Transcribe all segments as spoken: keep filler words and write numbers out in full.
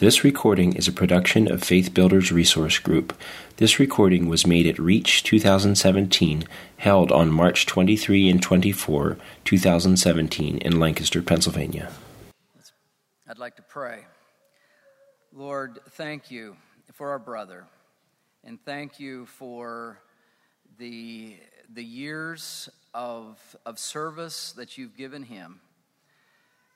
This recording is a production of Faith Builders Resource Group. This recording was made at Reach twenty seventeen, held on March twenty-third and twenty-fourth, twenty seventeen, in Lancaster, Pennsylvania. I'd like to pray. Lord, thank you for our brother, and thank you for the the years of of service that you've given him.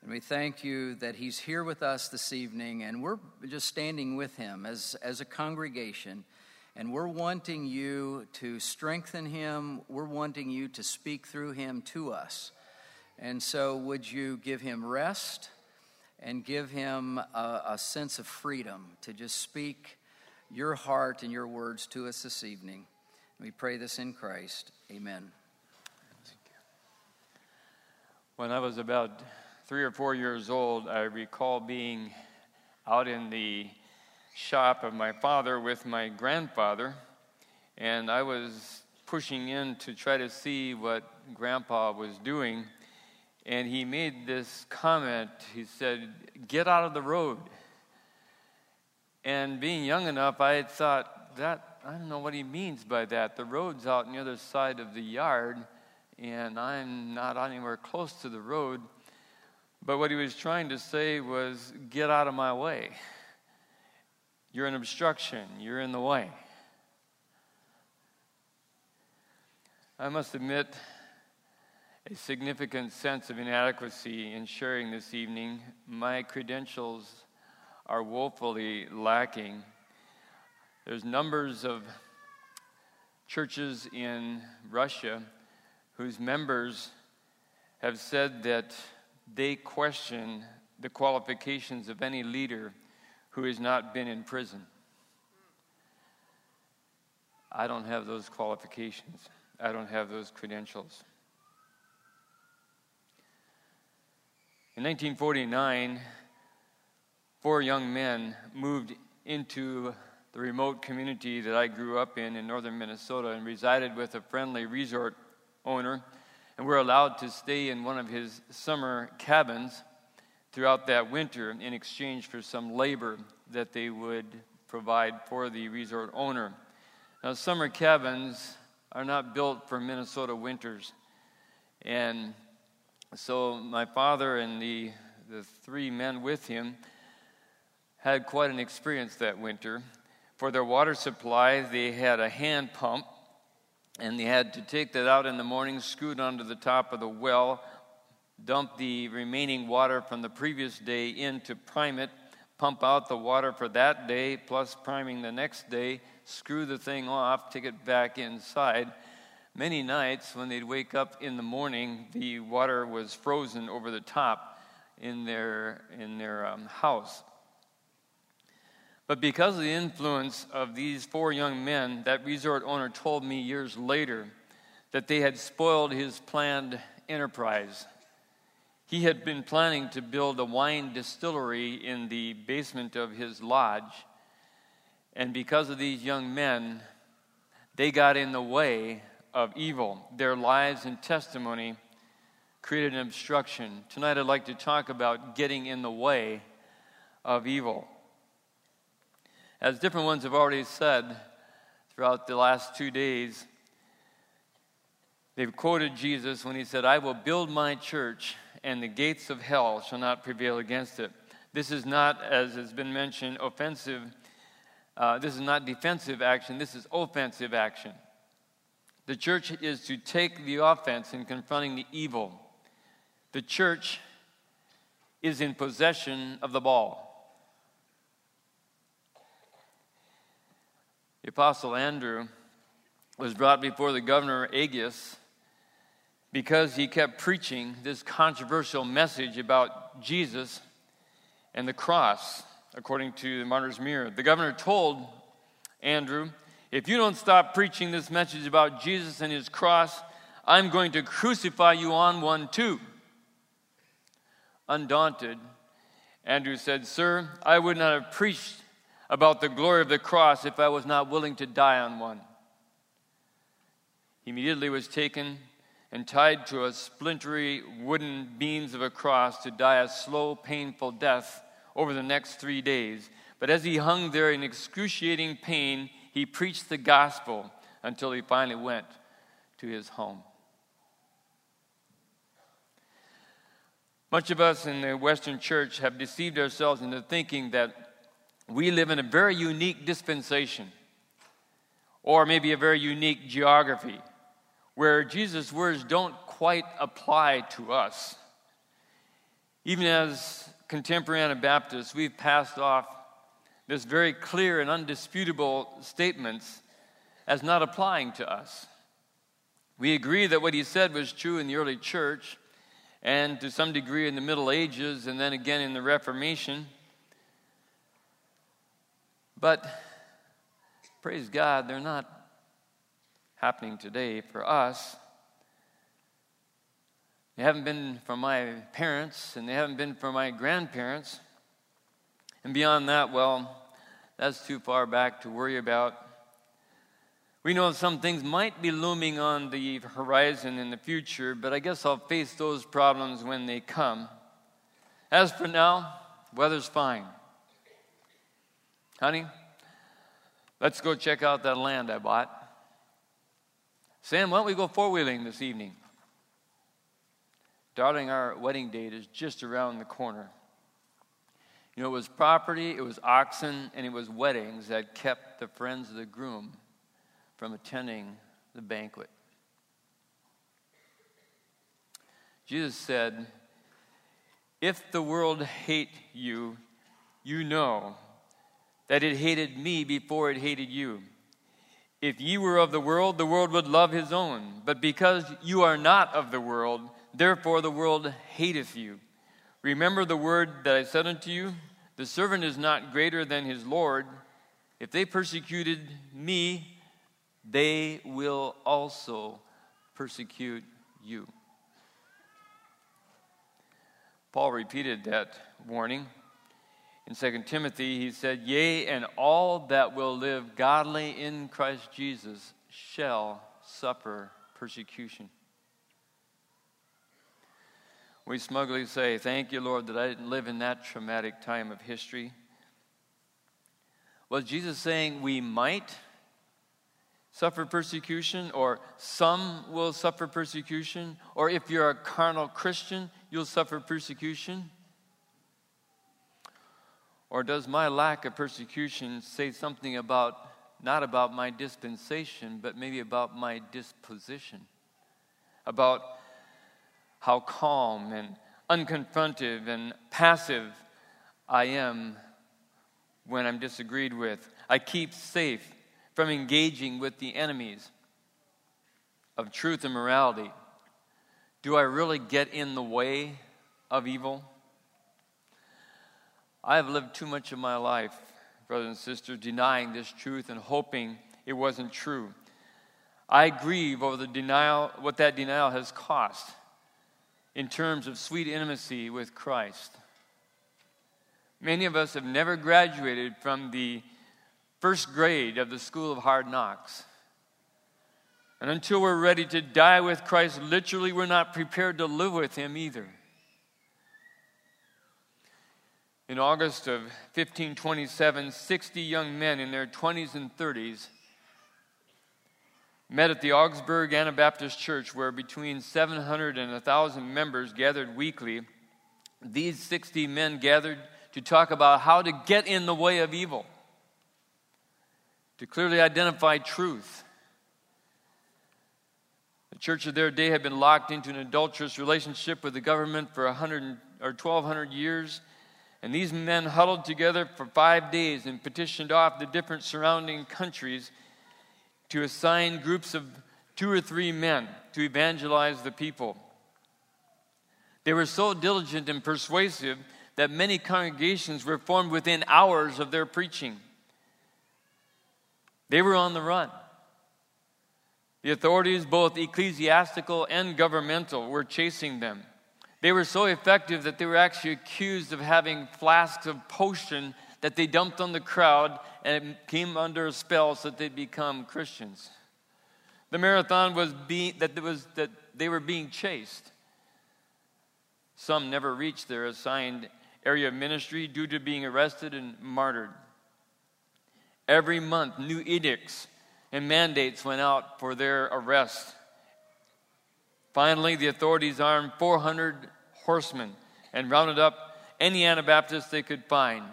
And we thank you that he's here with us this evening, and we're just standing with him as, as a congregation, and we're wanting you to strengthen him. We're wanting you to speak through him to us. And so would you give him rest and give him a, a sense of freedom to just speak your heart and your words to us this evening. We pray this in Christ. Amen. When I was about three or four years old, I recall being out in the shop of my father with my grandfather, and I was pushing in to try to see what Grandpa was doing, and he made this comment. He said, "Get out of the road." And being young enough, I had thought, that I don't know what he means by that. The road's out on the other side of the yard, and I'm not anywhere close to the road. But what he was trying to say was, get out of my way. You're an obstruction. You're in the way. I must admit a significant sense of inadequacy in sharing this evening. My credentials are woefully lacking. There's numbers of churches in Russia whose members have said that they question the qualifications of any leader who has not been in prison. I don't have those qualifications. I don't have those credentials. In nineteen forty-nine, four young men moved into the remote community that I grew up in in northern Minnesota and resided with a friendly resort owner, and were allowed to stay in one of his summer cabins throughout that winter in exchange for some labor that they would provide for the resort owner. Now, summer cabins are not built for Minnesota winters. And so my father and the, the three men with him had quite an experience that winter. For their water supply, they had a hand pump, and they had to take that out in the morning, scoot onto the top of the well, dump the remaining water from the previous day in to prime it, pump out the water for that day, plus priming the next day, screw the thing off, take it back inside. Many nights when they'd wake up in the morning, the water was frozen over the top in their, in their um, house. But because of the influence of these four young men, that resort owner told me years later that they had spoiled his planned enterprise. He had been planning to build a wine distillery in the basement of his lodge, and because of these young men, they got in the way of evil. Their lives and testimony created an obstruction. Tonight I'd like to talk about getting in the way of evil. As different ones have already said throughout the last two days, they've quoted Jesus when he said, "I will build my church, and the gates of hell shall not prevail against it." This is not, as has been mentioned, offensive. Uh, this is not defensive action. This is offensive action. The church is to take the offense in confronting the evil. The church is in possession of the ball. The Apostle Andrew was brought before the governor Aegis because he kept preaching this controversial message about Jesus and the cross, according to the Martyr's Mirror. The governor told Andrew, "If you don't stop preaching this message about Jesus and his cross, I'm going to crucify you on one too." Undaunted, Andrew said, "Sir, I would not have preached about the glory of the cross if I was not willing to die on one." He immediately was taken and tied to a splintery wooden beams of a cross to die a slow, painful death over the next three days. But as he hung there in excruciating pain, he preached the gospel until he finally went to his home. Much of us in the Western church have deceived ourselves into thinking that we live in a very unique dispensation, or maybe a very unique geography, where Jesus' words don't quite apply to us. Even as contemporary Anabaptists, we've passed off this very clear and undisputable statements as not applying to us. We agree that what he said was true in the early church, and to some degree in the Middle Ages, and then again in the Reformation. But praise God, they're not happening today for us. They haven't been for my parents, and they haven't been for my grandparents. And beyond that, well, that's too far back to worry about. We know some things might be looming on the horizon in the future, but I guess I'll face those problems when they come. As for now, weather's fine. Honey, let's go check out that land I bought. Sam, why don't we go four-wheeling this evening? Darling, our wedding date is just around the corner. You know, it was property, it was oxen, and it was weddings that kept the friends of the groom from attending the banquet. Jesus said, "If the world hate you, you know that it hated me before it hated you. If ye were of the world, the world would love his own. But because you are not of the world, therefore the world hateth you. Remember the word that I said unto you, the servant is not greater than his Lord. If they persecuted me, they will also persecute you." Paul repeated that warning. In Second Timothy, he said, "Yea, and all that will live godly in Christ Jesus shall suffer persecution." We smugly say, "Thank you, Lord, that I didn't live in that traumatic time of history." Was Jesus saying we might suffer persecution, or some will suffer persecution, or if you're a carnal Christian, you'll suffer persecution? Or does my lack of persecution say something about, not about my dispensation, but maybe about my disposition? About how calm and unconfrontive and passive I am when I'm disagreed with. I keep safe from engaging with the enemies of truth and morality. Do I really get in the way of evil? I've lived too much of my life, brothers and sisters, denying this truth and hoping it wasn't true. I grieve over the denial, what that denial has cost in terms of sweet intimacy with Christ. Many of us have never graduated from the first grade of the school of hard knocks. And until we're ready to die with Christ, literally, we're not prepared to live with him either. In August of fifteen twenty-seven, sixty young men in their twenties and thirties met at the Augsburg Anabaptist Church, where between seven hundred and one thousand members gathered weekly. These sixty men gathered to talk about how to get in the way of evil, to clearly identify truth. The church of their day had been locked into an adulterous relationship with the government for one hundred or twelve hundred years. And these men huddled together for five days and petitioned off the different surrounding countries to assign groups of two or three men to evangelize the people. They were so diligent and persuasive that many congregations were formed within hours of their preaching. They were on the run. The authorities, both ecclesiastical and governmental, were chasing them. They were so effective that they were actually accused of having flasks of potion that they dumped on the crowd, and it came under a spell so that they'd become Christians. The marathon was being, that, was, that they were being chased. Some never reached their assigned area of ministry due to being arrested and martyred. Every month, new edicts and mandates went out for their arrest. Finally, the authorities armed four hundred horsemen and rounded up any Anabaptists they could find.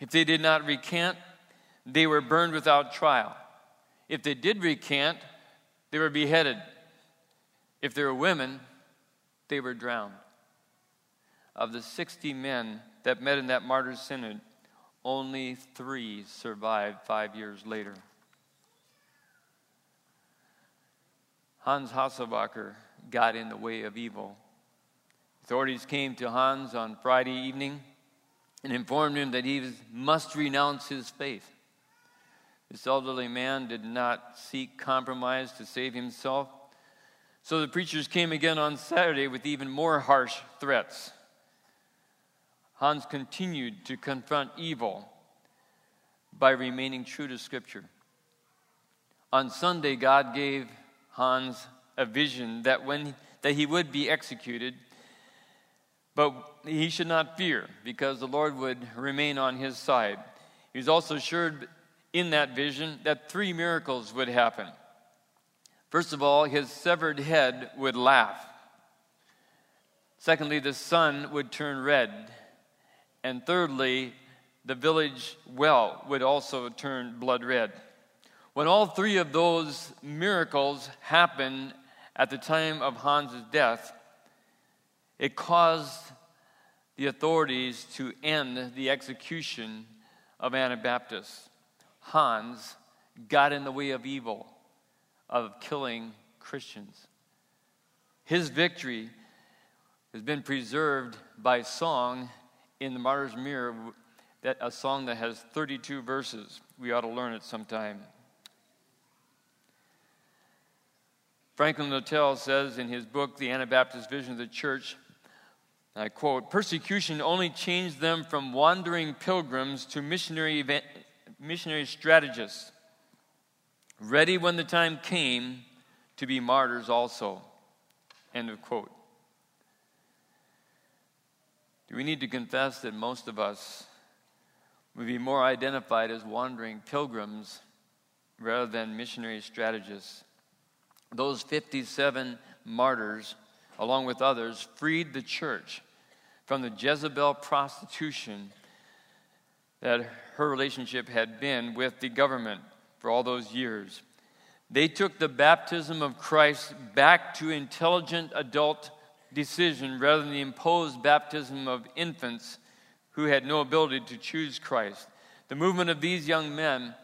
If they did not recant, they were burned without trial. If they did recant, they were beheaded. If they were women, they were drowned. Of the sixty men that met in that martyr's synod, only three survived five years later. Hans Hasselbacher got in the way of evil. Authorities came to Hans on Friday evening and informed him that he must renounce his faith. This elderly man did not seek compromise to save himself, so the preachers came again on Saturday with even more harsh threats. Hans continued to confront evil by remaining true to Scripture. On Sunday, God gave Hans a vision that when that he would be executed, but he should not fear because the Lord would remain on his side. He was also assured in that vision that three miracles would happen. First of all, his severed head would laugh. Secondly, the sun would turn red. And thirdly, the village well would also turn blood red. When all three of those miracles happened at the time of Hans' death, it caused the authorities to end the execution of Anabaptists. Hans got in the way of evil, of killing Christians. His victory has been preserved by song in the Martyr's Mirror, that a song that has thirty-two verses. We ought to learn it sometime. Franklin Littell says in his book, The Anabaptist Vision of the Church, and I quote, "Persecution only changed them from wandering pilgrims to missionary event, missionary strategists, ready when the time came to be martyrs also." End of quote. Do we need to confess that most of us would be more identified as wandering pilgrims rather than missionary strategists? Those fifty-seven martyrs, along with others, freed the church from the Jezebel prostitution that her relationship had been with the government for all those years. They took the baptism of Christ back to intelligent adult decision rather than the imposed baptism of infants who had no ability to choose Christ. The movement of these young men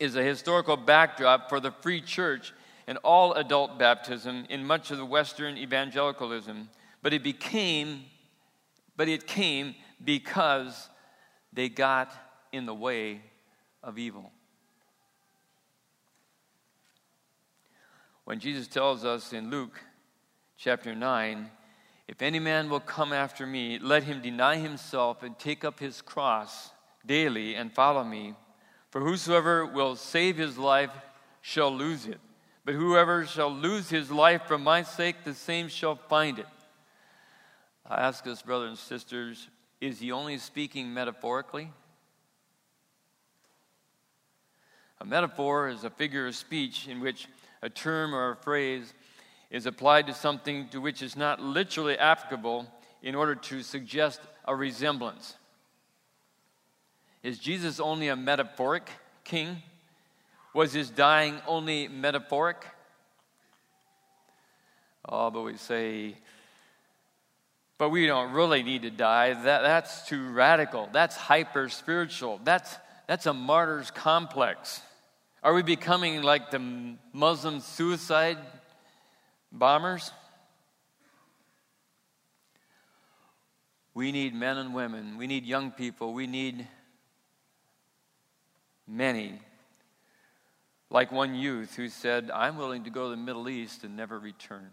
is a historical backdrop for the free church and all adult baptism in much of the Western evangelicalism, but it became, but it came because they got in the way of evil. When Jesus tells us in Luke chapter nine, "If any man will come after me, let him deny himself and take up his cross daily and follow me. For whosoever will save his life shall lose it. But whoever shall lose his life for my sake, the same shall find it." I ask us, brothers and sisters, is he only speaking metaphorically? A metaphor is a figure of speech in which a term or a phrase is applied to something to which is not literally applicable in order to suggest a resemblance. Is Jesus only a metaphoric king? Was his dying only metaphoric? Oh, but we say, but we don't really need to die. That, that's too radical. That's hyper-spiritual. That's, that's a martyr's complex. Are we becoming like the Muslim suicide bombers? We need men and women. We need young people. We need many. Like one youth who said, "I'm willing to go to the Middle East and never return."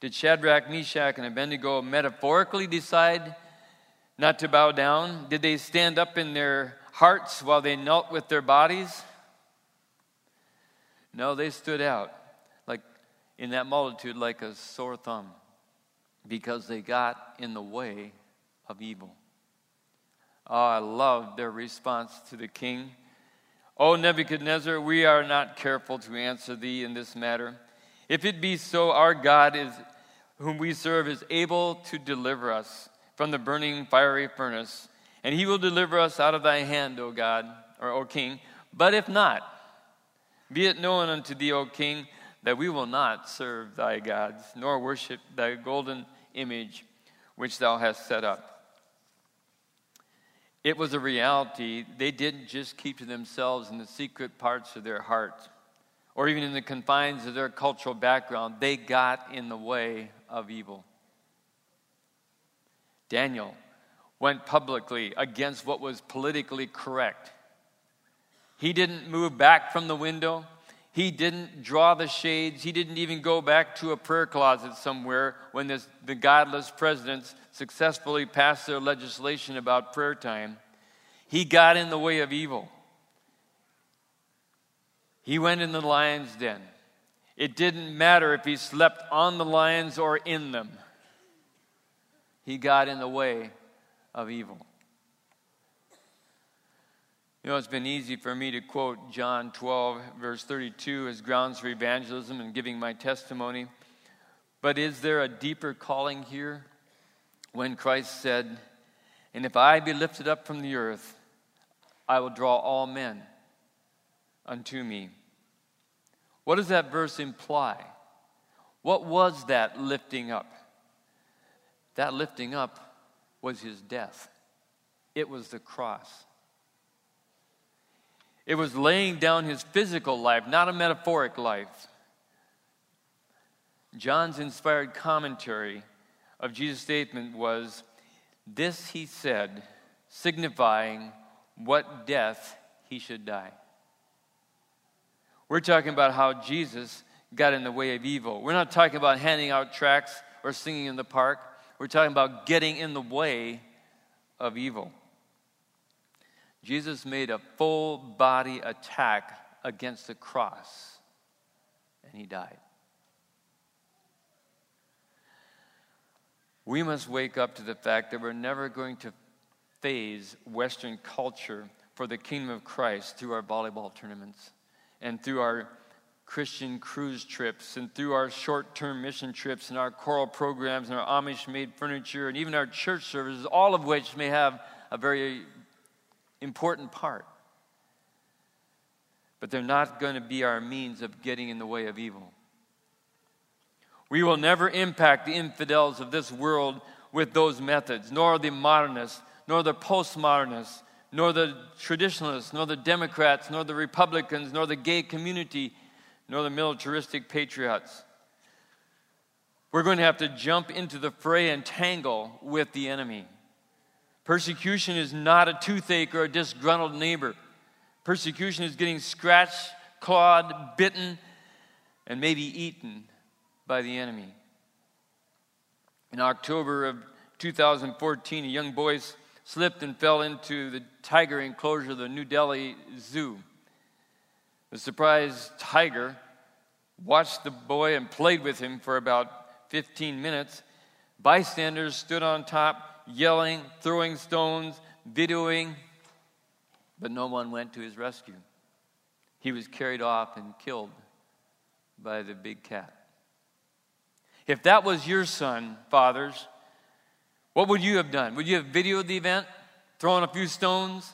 Did Shadrach, Meshach, and Abednego metaphorically decide not to bow down? Did they stand up in their hearts while they knelt with their bodies? No, they stood out like in that multitude like a sore thumb, because they got in the way of evil. Oh, I love their response to the king. O Nebuchadnezzar, we are not careful to answer thee in this matter. If it be so, our God is, whom we serve is able to deliver us from the burning fiery furnace, and he will deliver us out of thy hand, O God, or O king. But if not, be it known unto thee, O king, that we will not serve thy gods, nor worship thy golden image which thou hast set up. It was a reality. They didn't just keep to themselves in the secret parts of their heart, or even in the confines of their cultural background. They got in the way of evil. Daniel went publicly against what was politically correct. He didn't move back from the window. He didn't draw the shades. He didn't even go back to a prayer closet somewhere when this, the godless presidents successfully passed their legislation about prayer time. He got in the way of evil. He went in the lion's den. It didn't matter if he slept on the lions or in them. He got in the way of evil. You know, it's been easy for me to quote John twelve, verse thirty-two as grounds for evangelism and giving my testimony. But is there a deeper calling here when Christ said, and if I be lifted up from the earth, I will draw all men unto me? What does that verse imply? What was that lifting up? That lifting up was his death. It was the cross. It was laying down his physical life, not a metaphoric life. John's inspired commentary of Jesus' statement was, this he said, signifying what death he should die. We're talking about how Jesus got in the way of evil. We're not talking about handing out tracts or singing in the park. We're talking about getting in the way of evil. Jesus made a full-body attack against the cross, and he died. We must wake up to the fact that we're never going to phase Western culture for the kingdom of Christ through our volleyball tournaments and through our Christian cruise trips and through our short-term mission trips and our choral programs and our Amish-made furniture and even our church services, all of which may have a very important part. But they're not going to be our means of getting in the way of evil. We will never impact the infidels of this world with those methods, nor the modernists, nor the postmodernists, nor the traditionalists, nor the Democrats, nor the Republicans, nor the gay community, nor the militaristic patriots. We're going to have to jump into the fray and tangle with the enemy. Persecution is not a toothache or a disgruntled neighbor. Persecution is getting scratched, clawed, bitten, and maybe eaten by the enemy. In October of two thousand fourteen, a young boy slipped and fell into the tiger enclosure of the New Delhi Zoo. The surprised tiger watched the boy and played with him for about fifteen minutes. Bystanders stood on top, yelling, throwing stones, videoing, but no one went to his rescue. He was carried off and killed by the big cat. If that was your son, fathers, what would you have done? Would you have videoed the event, thrown a few stones?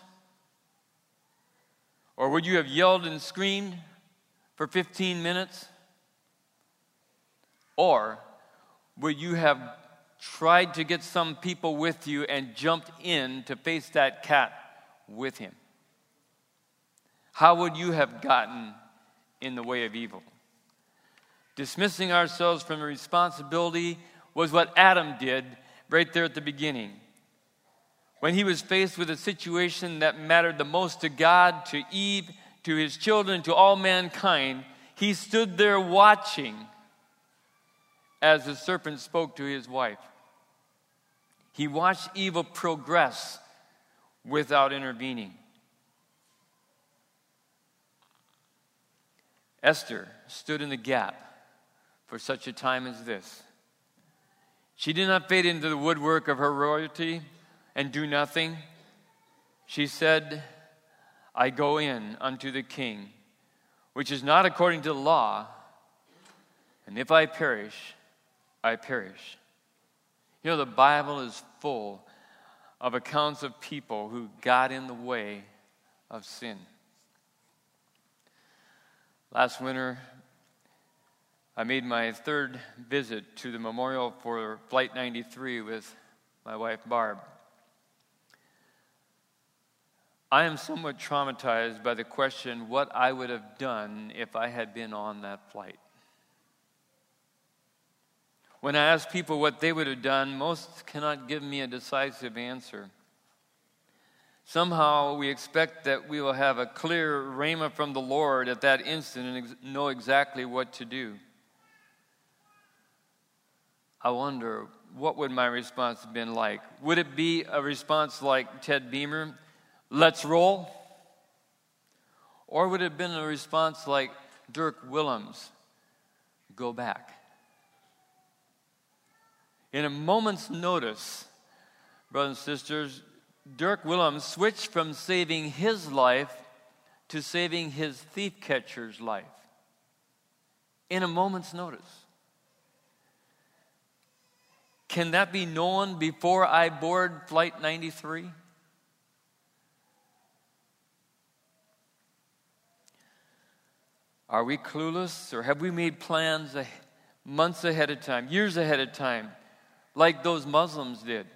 Or would you have yelled and screamed for fifteen minutes? Or would you have tried to get some people with you and jumped in to face that cat with him? How would you have gotten in the way of evil? Dismissing ourselves from responsibility was what Adam did right there at the beginning. When he was faced with a situation that mattered the most to God, to Eve, to his children, to all mankind, he stood there watching as the serpent spoke to his wife. He watched evil progress without intervening. Esther stood in the gap for such a time as this. She did not fade into the woodwork of her royalty and do nothing. She said, I go in unto the king, which is not according to the law, and if I perish, I perish. You know, the Bible is full of accounts of people who got in the way of sin. Last winter, I made my third visit to the memorial for Flight ninety-three with my wife, Barb. I am somewhat traumatized by the question what I would have done if I had been on that flight. When I ask people what they would have done, most cannot give me a decisive answer. Somehow we expect that we will have a clear rhema from the Lord at that instant and ex- know exactly what to do. I wonder, what would my response have been like? Would it be a response like Ted Beamer, let's roll? Or would it have been a response like Dirk Willems, go back? In a moment's notice, brothers and sisters, Dirk Willems switched from saving his life to saving his thief catcher's life. In a moment's notice. Can that be known before I board Flight ninety-three? Are we clueless, or have we made plans months ahead of time, years ahead of time, like those Muslims did?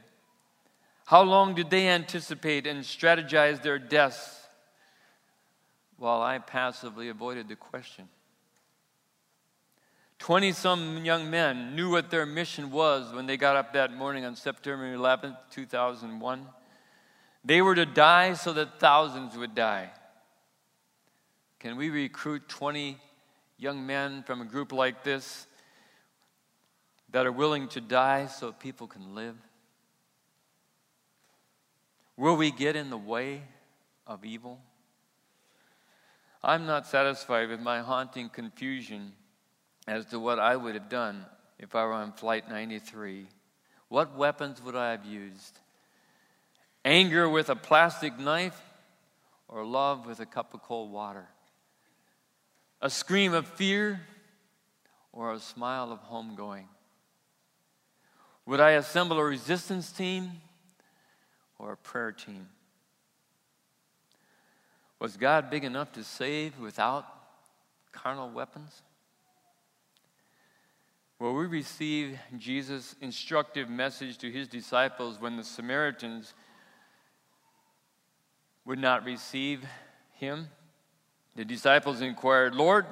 How long did they anticipate and strategize their deaths while I passively avoided the question? Twenty-some young men knew what their mission was when they got up that morning on September eleventh, two thousand one. They were to die so that thousands would die. Can we recruit twenty young men from a group like this that are willing to die so people can live? Will we get in the way of evil? I'm not satisfied with my haunting confusion as to what I would have done if I were on Flight ninety-three. What weapons would I have used? Anger with a plastic knife or love with a cup of cold water? A scream of fear or a smile of homegoing? Would I assemble a resistance team or a prayer team? Was God big enough to save without carnal weapons? Will we receive Jesus' instructive message to his disciples when the Samaritans would not receive him? The disciples inquired, Lord,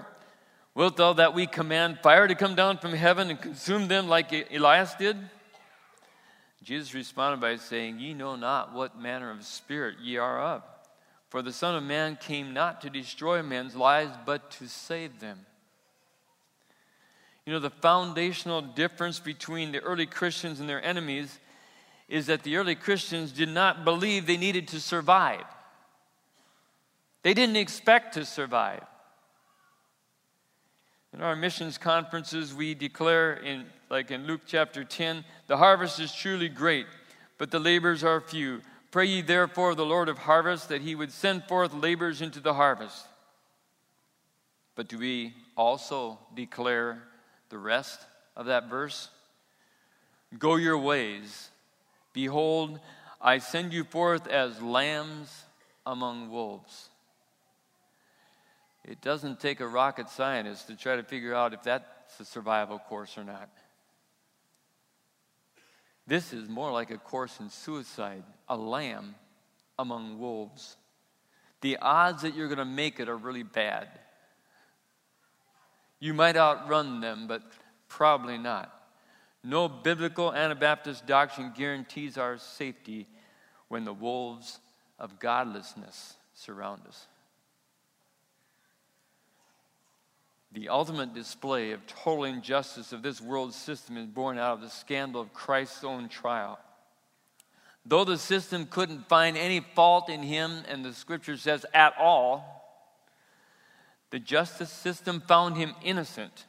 wilt thou that we command fire to come down from heaven and consume them like Elias did? Jesus responded by saying, Ye know not what manner of spirit ye are of, for the Son of Man came not to destroy men's lives, but to save them. You know, the foundational difference between the early Christians and their enemies is that the early Christians did not believe they needed to survive. They didn't expect to survive. In our missions conferences, we declare, in, like in Luke chapter ten, the harvest is truly great, but the laborers are few. Pray ye therefore the Lord of harvest that he would send forth laborers into the harvest. But do we also declare the rest of that verse? Go your ways. Behold, I send you forth as lambs among wolves. It doesn't take a rocket scientist to try to figure out if that's a survival course or not. This is more like a course in suicide, a lamb among wolves. The odds that you're going to make it are really bad. You might outrun them, but probably not. No biblical Anabaptist doctrine guarantees our safety when the wolves of godlessness surround us. The ultimate display of total injustice of this world system is born out of the scandal of Christ's own trial. Though the system couldn't find any fault in him, and the scripture says at all, the justice system found him innocent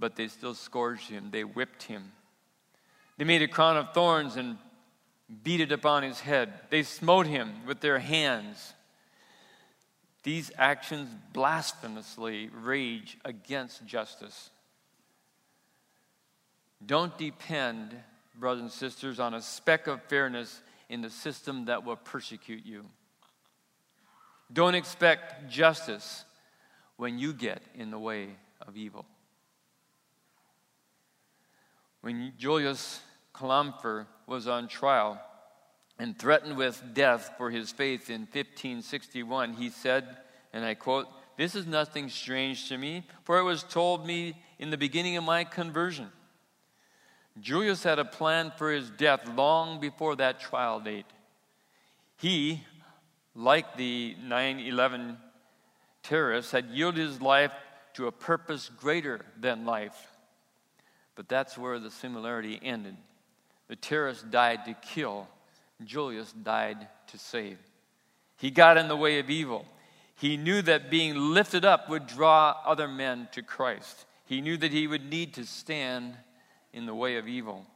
but they still scourged him. They whipped him. They made a crown of thorns and beat it upon his head. They smote him with their hands. These actions blasphemously rage against justice. Don't depend, brothers and sisters, on a speck of fairness in the system that will persecute you. Don't expect justice when you get in the way of evil. When Julius Calamfer was on trial and threatened with death for his faith in fifteen sixty-one, he said, and I quote, "This is nothing strange to me, for it was told me in the beginning of my conversion." Julius had a plan for his death long before that trial date. He, like the nine eleven terrorists, had yielded his life to a purpose greater than life. But that's where the similarity ended. The terrorists died to kill. Julius died to save. He got in the way of evil. He knew that being lifted up would draw other men to Christ. He knew that he would need to stand in the way of evil.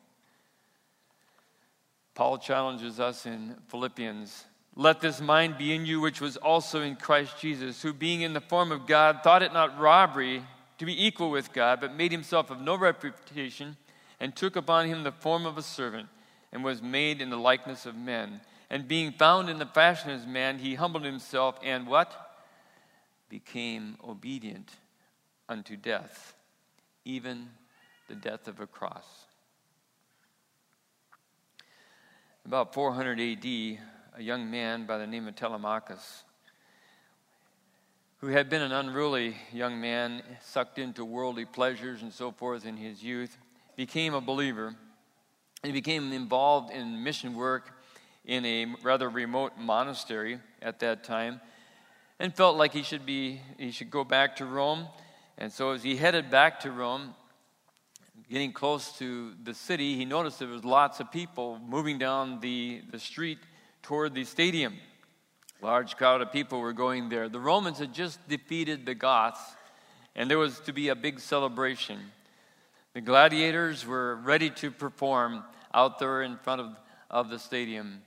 Paul challenges us in Philippians, "Let this mind be in you, which was also in Christ Jesus, who being in the form of God, thought it not robbery to be equal with God, but made himself of no reputation, and took upon him the form of a servant, and was made in the likeness of men. And being found in the fashion as man, he humbled himself and" what? "Became obedient unto death, even the death of a cross." About four hundred A D, a young man by the name of Telemachus, who had been an unruly young man, sucked into worldly pleasures and so forth in his youth, became a believer. He became involved in mission work in a rather remote monastery at that time, and felt like he should be he should go back to Rome. And so as he headed back to Rome, getting close to the city, he noticed there was lots of people moving down the, the street toward the stadium. A large crowd of people were going there. The Romans had just defeated the Goths, and there was to be a big celebration. The gladiators were ready to perform out there in front of, of the stadium.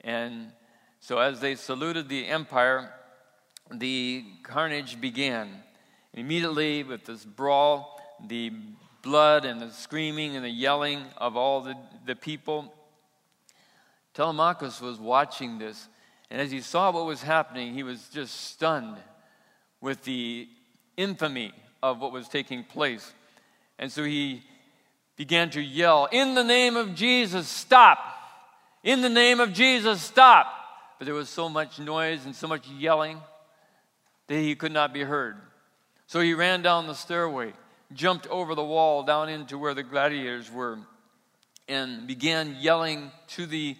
And so as they saluted the empire, the carnage began. And immediately with this brawl, the blood and the screaming and the yelling of all the, the people, Telemachus was watching this. And as he saw what was happening, he was just stunned with the infamy of what was taking place. And so he began to yell, "In the name of Jesus, stop! In the name of Jesus, stop!" But there was so much noise and so much yelling that he could not be heard. So he ran down the stairway, jumped over the wall down into where the gladiators were, and began yelling to the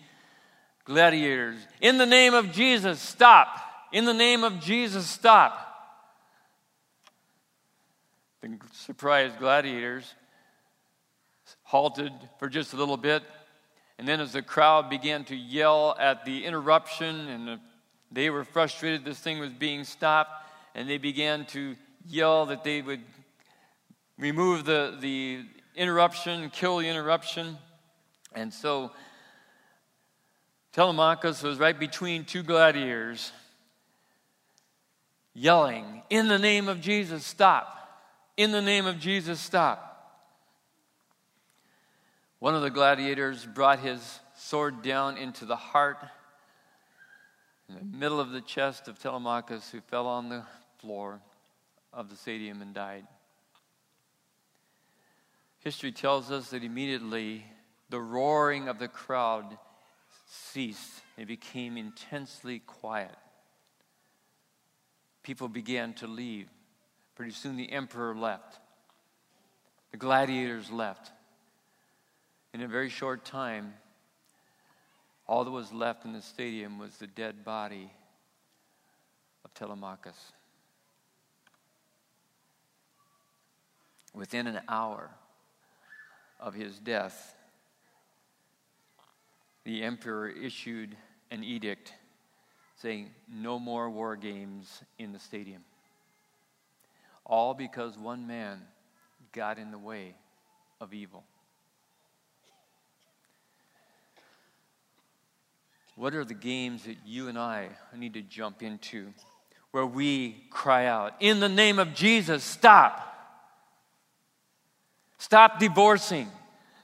gladiators, "In the name of Jesus, stop! In the name of Jesus, stop!" The surprised gladiators halted for just a little bit, and then as the crowd began to yell at the interruption, and they were frustrated this thing was being stopped, and they began to yell that they would remove the, the interruption, kill the interruption. And so Telemachus was right between two gladiators, yelling, "In the name of Jesus, stop! In the name of Jesus, stop." One of the gladiators brought his sword down into the heart, in the middle of the chest of Telemachus, who fell on the floor of the stadium and died. History tells us that immediately the roaring of the crowd ceased. It became intensely quiet. People began to leave. Pretty soon the emperor left. The gladiators left. In a very short time, all that was left in the stadium was the dead body of Telemachus. Within an hour of his death, the emperor issued an edict saying, "No more war games in the stadium." All because one man got in the way of evil. What are the games that you and I need to jump into where we cry out, in the name of Jesus, stop. Stop divorcing.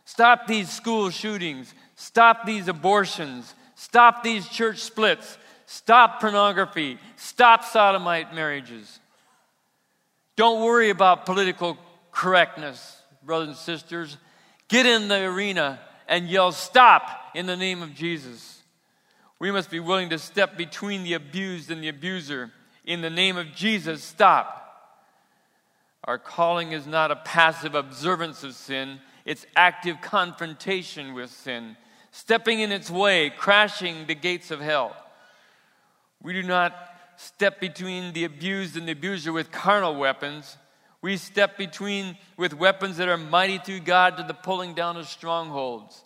Stop these school shootings. Stop these abortions. Stop these church splits. Stop pornography. Stop sodomite marriages. Don't worry about political correctness, brothers and sisters. Get in the arena and yell, stop, in the name of Jesus. We must be willing to step between the abused and the abuser. In the name of Jesus, stop. Our calling is not a passive observance of sin. It's active confrontation with sin, stepping in its way, crashing the gates of hell. We do not step between the abused and the abuser with carnal weapons. We step between with weapons that are mighty through God to the pulling down of strongholds.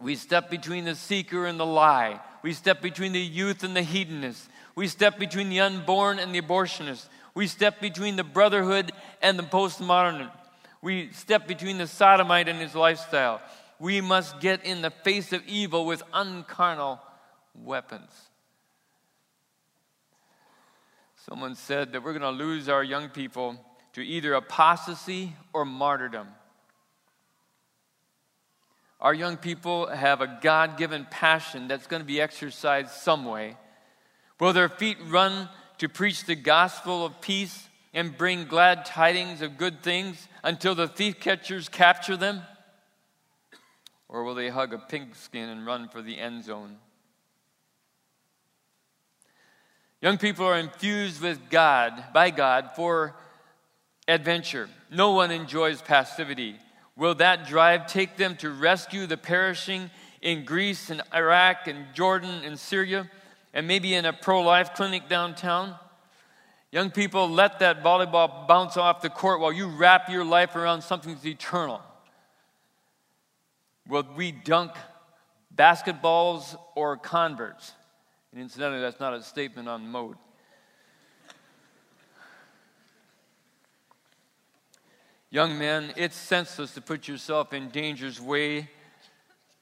We step between the seeker and the lie. We step between the youth and the hedonist. We step between the unborn and the abortionist. We step between the brotherhood and the postmodern. We step between the sodomite and his lifestyle. We must get in the face of evil with uncarnal weapons. Someone said that we're going to lose our young people to either apostasy or martyrdom. Our young people have a God-given passion that's going to be exercised some way. Will their feet run to preach the gospel of peace and bring glad tidings of good things until the thief catchers capture them? Or will they hug a pigskin and run for the end zone? Young people are infused with God, by God, for adventure. No one enjoys passivity. Will that drive take them to rescue the perishing in Greece and Iraq and Jordan and Syria? And maybe in a pro-life clinic downtown. Young people, let that volleyball bounce off the court while you wrap your life around something that's eternal. Will we dunk basketballs or converts? And incidentally, that's not a statement on mode. Young men, it's senseless to put yourself in danger's way,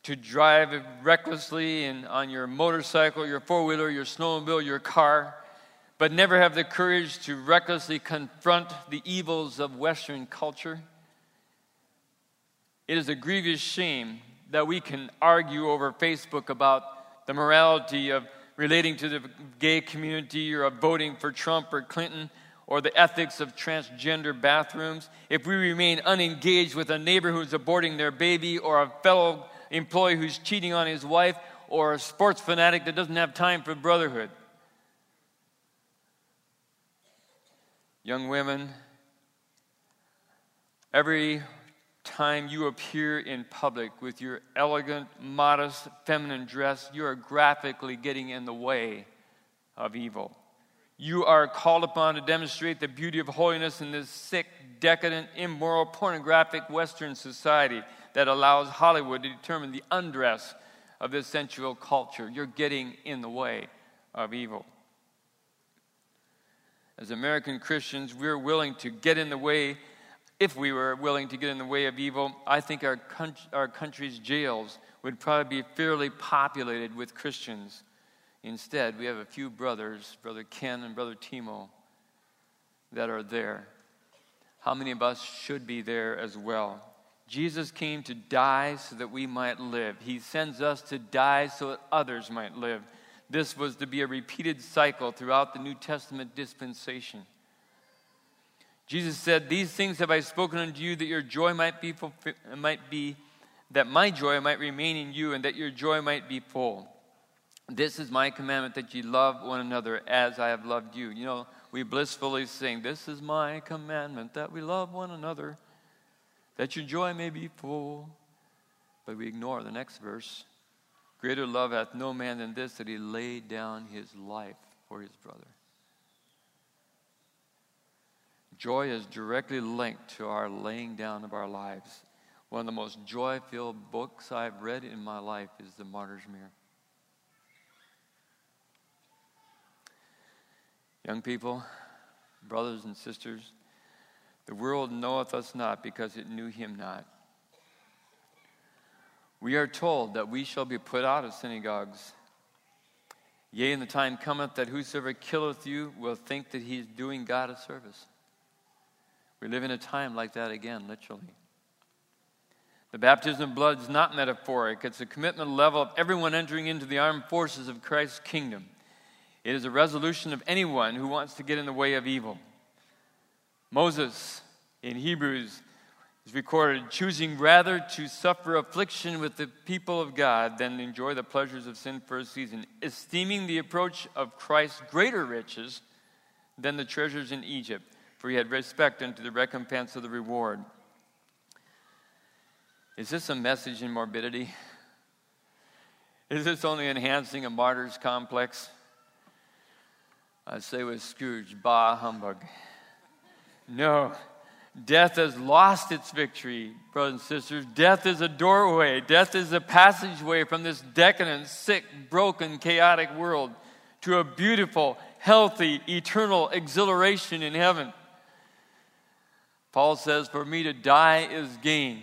to drive recklessly and on your motorcycle, your four-wheeler, your snowmobile, your car, but never have the courage to recklessly confront the evils of Western culture. It is a grievous shame that we can argue over Facebook about the morality of relating to the gay community or of voting for Trump or Clinton or the ethics of transgender bathrooms if we remain unengaged with a neighbor who's aborting their baby or a fellow employee who's cheating on his wife, or a sports fanatic that doesn't have time for brotherhood. Young women, every time you appear in public with your elegant, modest, feminine dress, you are graphically getting in the way of evil. You are called upon to demonstrate the beauty of holiness in this sick, decadent, immoral, pornographic Western society that allows Hollywood to determine the undress of this sensual culture. You're getting in the way of evil. As American Christians, we're willing to get in the way. If we were willing to get in the way of evil, I think our country, our country's jails would probably be fairly populated with Christians. Instead, we have a few brothers, Brother Ken and Brother Timo, that are there. How many of us should be there as well? Jesus came to die so that we might live. He sends us to die so that others might live. This was to be a repeated cycle throughout the New Testament dispensation. Jesus said, "These things have I spoken unto you, that your joy might be, fulfill- might be, that my joy might remain in you, and that your joy might be full. This is my commandment, that ye love one another as I have loved you." You know, we blissfully sing, "This is my commandment, that we love one another, that your joy may be full." But we ignore the next verse. "Greater love hath no man than this, that he laid down his life for his brother." Joy is directly linked to our laying down of our lives. One of the most joy-filled books I've read in my life is The Martyr's Mirror. Young people, brothers and sisters, The world knoweth us not because it knew him not. We are told that we shall be put out of synagogues. Yea, and the time cometh that whosoever killeth you will think that he is doing God a service. We live in a time like that again, literally. The baptism of blood is not metaphoric. It's a commitment level of everyone entering into the armed forces of Christ's kingdom. It is a resolution of anyone who wants to get in the way of evil. Moses, in Hebrews, is recorded, choosing rather to suffer affliction with the people of God than to enjoy the pleasures of sin for a season, esteeming the approach of Christ greater riches than the treasures in Egypt, for he had respect unto the recompense of the reward. Is this a message in morbidity? Is this only enhancing a martyr's complex? I say with Scrooge, bah, humbug. No, death has lost its victory, brothers and sisters. Death is a doorway. Death is a passageway from this decadent, sick, broken, chaotic world to a beautiful, healthy, eternal exhilaration in heaven. Paul says, for me to die is gain.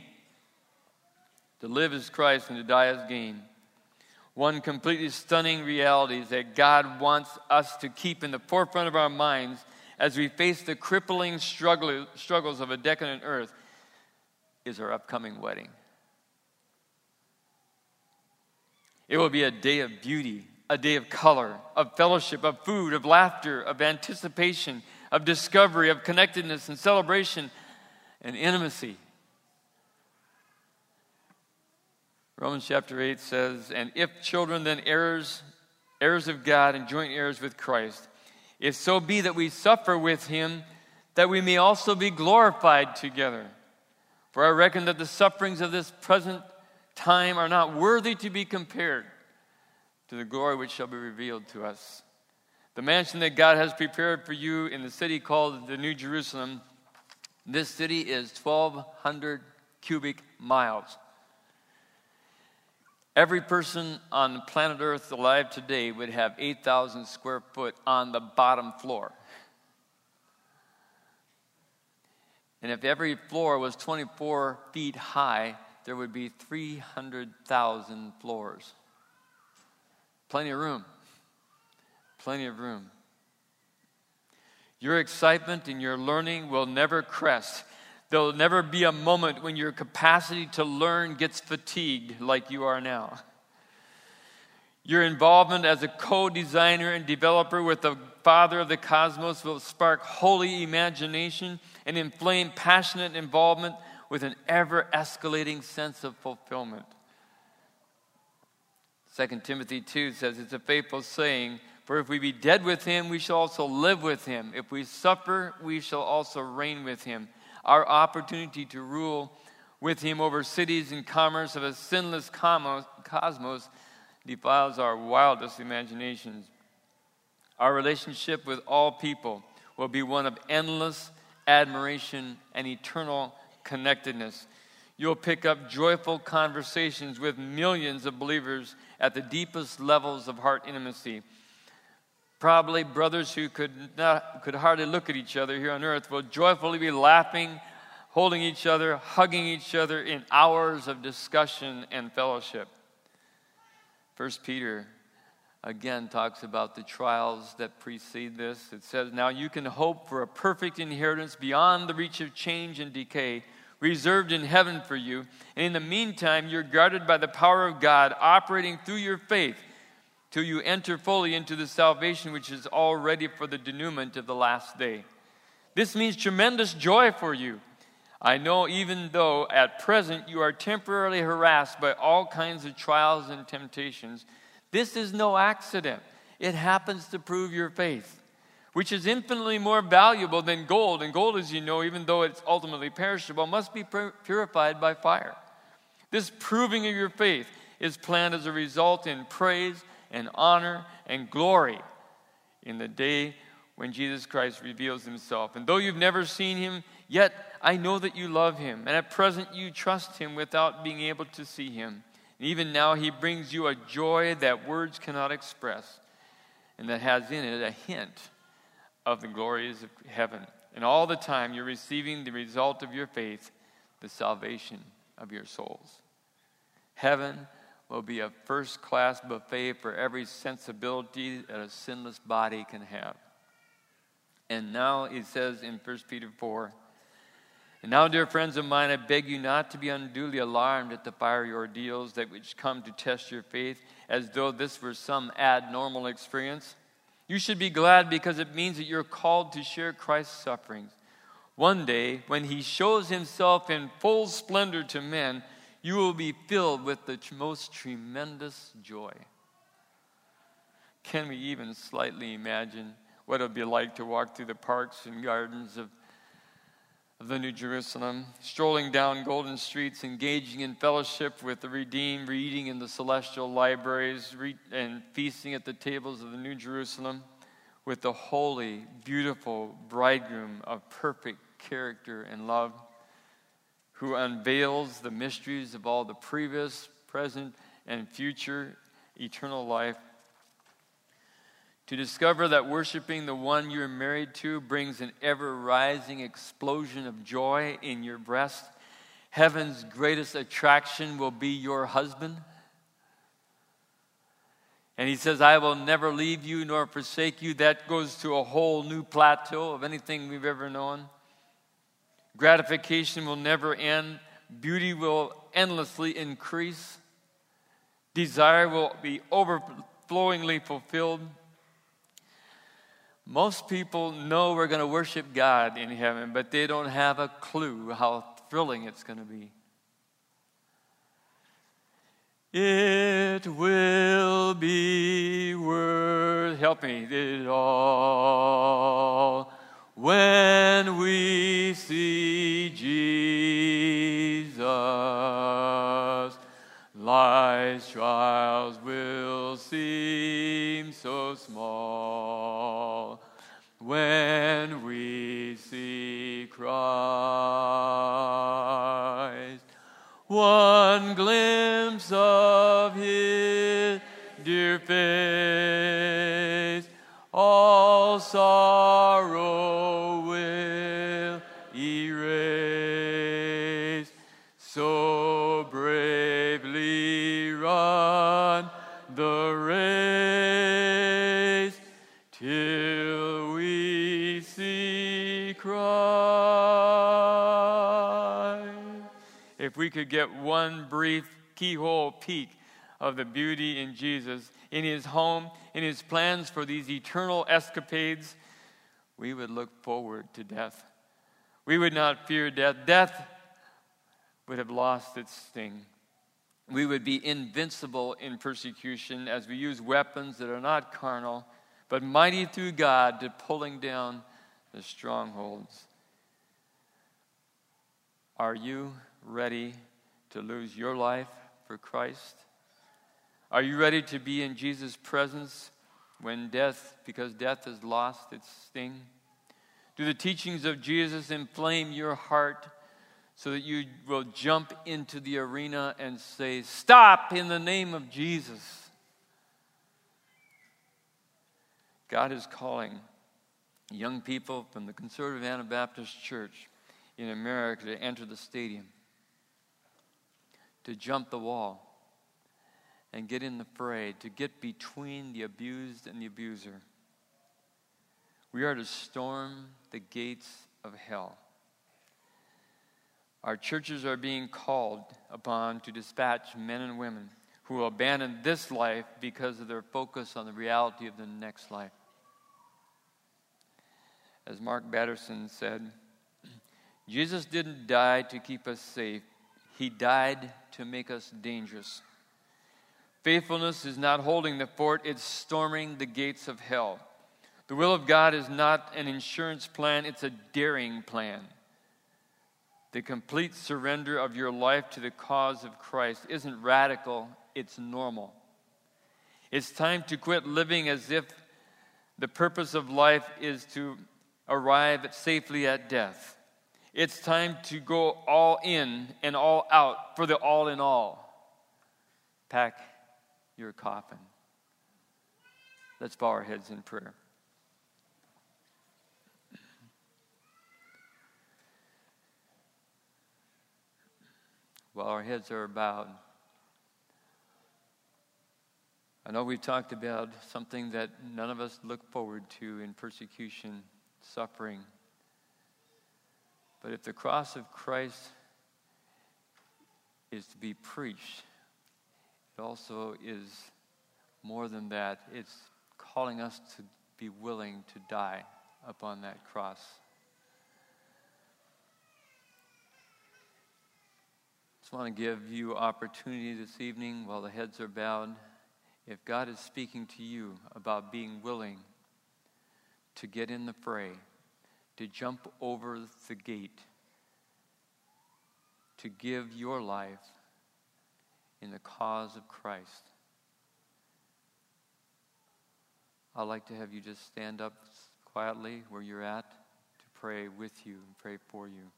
To live is Christ and to die is gain. One completely stunning reality is that God wants us to keep in the forefront of our minds as we face the crippling struggle, struggles of a decadent earth is our upcoming wedding. It will be a day of beauty, a day of color, of fellowship, of food, of laughter, of anticipation, of discovery, of connectedness and celebration and intimacy. Romans chapter eight says, and if children, then heirs, heirs of God and joint heirs with Christ, if so be that we suffer with him, that we may also be glorified together. For I reckon that the sufferings of this present time are not worthy to be compared to the glory which shall be revealed to us. The mansion that God has prepared for you in the city called the New Jerusalem, this city is twelve hundred cubic miles. Every person on planet Earth alive today would have eight thousand square foot on the bottom floor. And if every floor was twenty-four feet high, there would be three hundred thousand floors. Plenty of room. Plenty of room. Your excitement and your learning will never crest. There will never be a moment when your capacity to learn gets fatigued like you are now. Your involvement as a co-designer and developer with the Father of the Cosmos will spark holy imagination and inflame passionate involvement with an ever-escalating sense of fulfillment. Second Timothy two says, it's a faithful saying, for if we be dead with him, we shall also live with him. If we suffer, we shall also reign with him. Our opportunity to rule with him over cities and commerce of a sinless cosmos defiles our wildest imaginations. Our relationship with all people will be one of endless admiration and eternal connectedness. You'll pick up joyful conversations with millions of believers at the deepest levels of heart intimacy. Probably brothers who could not, could hardly look at each other here on earth will joyfully be laughing, holding each other, hugging each other in hours of discussion and fellowship. First Peter, again, talks about the trials that precede this. It says, now you can hope for a perfect inheritance beyond the reach of change and decay, reserved in heaven for you. And in the meantime, you're guarded by the power of God operating through your faith, till you enter fully into the salvation which is all ready for the denouement of the last day. This means tremendous joy for you. I know even though at present you are temporarily harassed by all kinds of trials and temptations, this is no accident. It happens to prove your faith, which is infinitely more valuable than gold. And gold, as you know, even though it's ultimately perishable, must be purified by fire. This proving of your faith is planned as a result in praise and honor and glory in the day when Jesus Christ reveals himself. And though you've never seen him, yet I know that you love him. And at present you trust him without being able to see him. And even now he brings you a joy that words cannot express, and that has in it a hint of the glories of heaven. And all the time you're receiving the result of your faith, the salvation of your souls. Heaven will be a first-class buffet for every sensibility that a sinless body can have. And now it says in First Peter four, and now, dear friends of mine, I beg you not to be unduly alarmed at the fiery ordeals that which come to test your faith, as though this were some abnormal experience. You should be glad because it means that you're called to share Christ's sufferings. One day, when he shows himself in full splendor to men, you will be filled with the most tremendous joy. Can we even slightly imagine what it would be like to walk through the parks and gardens of of the New Jerusalem, strolling down golden streets, engaging in fellowship with the redeemed, reading in the celestial libraries, re- and feasting at the tables of the New Jerusalem with the holy, beautiful bridegroom of perfect character and love, who unveils the mysteries of all the previous, present, and future eternal life. To discover that worshiping the one you're married to brings an ever-rising explosion of joy in your breast. Heaven's greatest attraction will be your husband. And he says, I will never leave you nor forsake you. That goes to a whole new plateau of anything we've ever known. Gratification will never end. Beauty will endlessly increase. Desire will be overflowingly fulfilled. Most people know we're going to worship God in heaven, but they don't have a clue how thrilling it's going to be. It will be worth, help me, it all, when we see Jesus. Life's trials will seem so small when we see Christ. One glimpse of his dear face, all sorrow will erase. So bravely run the race till we see Christ. If we could get one brief keyhole peek of the beauty in Jesus, in his home, in his plans for these eternal escapades, we would look forward to death. We would not fear death. Death would have lost its sting. We would be invincible in persecution as we use weapons that are not carnal, but mighty through God to pulling down the strongholds. Are you ready to lose your life for Christ? Are you ready to be in Jesus' presence when death, because death has lost its sting? Do the teachings of Jesus inflame your heart so that you will jump into the arena and say, stop in the name of Jesus? God is calling young people from the conservative Anabaptist Church in America to enter the stadium, to jump the wall and get in the fray, to get between the abused and the abuser. We are to storm the gates of hell. Our churches are being called upon to dispatch men and women who will abandon this life because of their focus on the reality of the next life. As Mark Batterson said, Jesus didn't die to keep us safe. He died to make us dangerous. Faithfulness is not holding the fort, it's storming the gates of hell. The will of God is not an insurance plan, it's a daring plan. The complete surrender of your life to the cause of Christ isn't radical, it's normal. It's time to quit living as if the purpose of life is to arrive at safely at death. It's time to go all in and all out for the all in all. Pack your coffin. Let's bow our heads in prayer. while our heads are bowed. I know we've talked about something that none of us look forward to in persecution, suffering. But if the cross of Christ is to be preached, it also is more than that. It's calling us to be willing to die upon that cross. I just want to give you opportunity this evening while the heads are bowed. If God is speaking to you about being willing to get in the fray, to jump over the gate, to give your life in the cause of Christ, I'd like to have you just stand up quietly where you're at to pray with you and pray for you.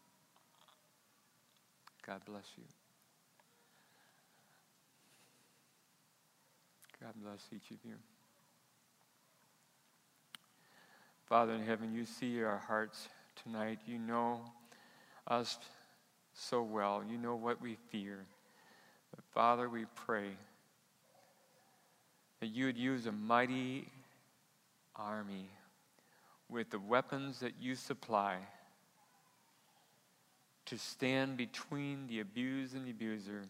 God bless you. God bless each of you. Father in heaven, you see our hearts tonight. You know us so well. You know what we fear. But Father, we pray that you would use a mighty army with the weapons that you supply to stand between the abused and the abuser,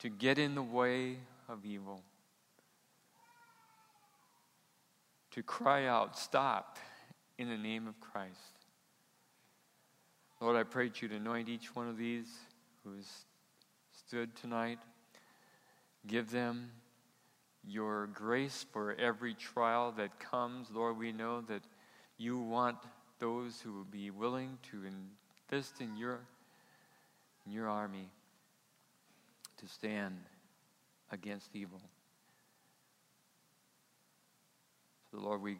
to get in the way of evil, to cry out, stop, in the name of Christ. Lord, I pray that you'd anoint each one of these who has stood tonight. Give them your grace for every trial that comes. Lord, we know that you want those who will be willing to invest in your, in your army to stand against evil. Lord, we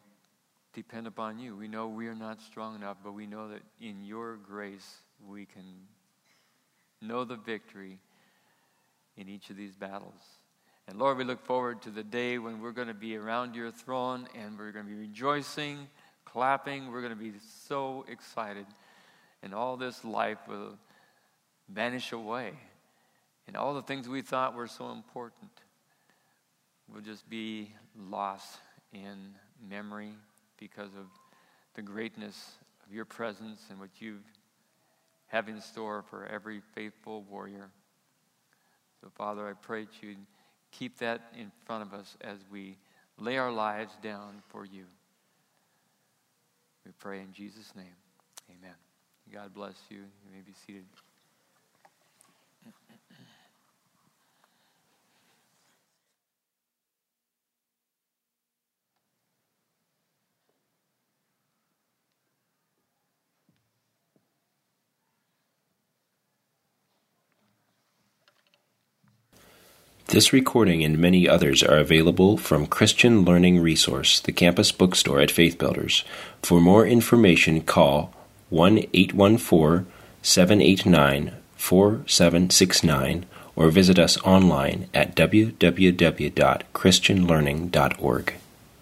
depend upon you. We know we are not strong enough, but we know that in your grace we can know the victory in each of these battles. And Lord, we look forward to the day when we're going to be around your throne and we're going to be rejoicing, clapping. We're going to be so excited. And all this life will vanish away. And all the things we thought were so important will just be lost in memory because of the greatness of your presence and what you have in store for every faithful warrior. So, Father, I pray that you'd keep that in front of us as we lay our lives down for you. We pray in Jesus' name. Amen. God bless you. You may be seated. This recording and many others are available from Christian Learning Resource, the campus bookstore at Faith Builders. For more information, call one eight one four, seven eight nine, four seven six nine or visit us online at w w w dot christian learning dot org.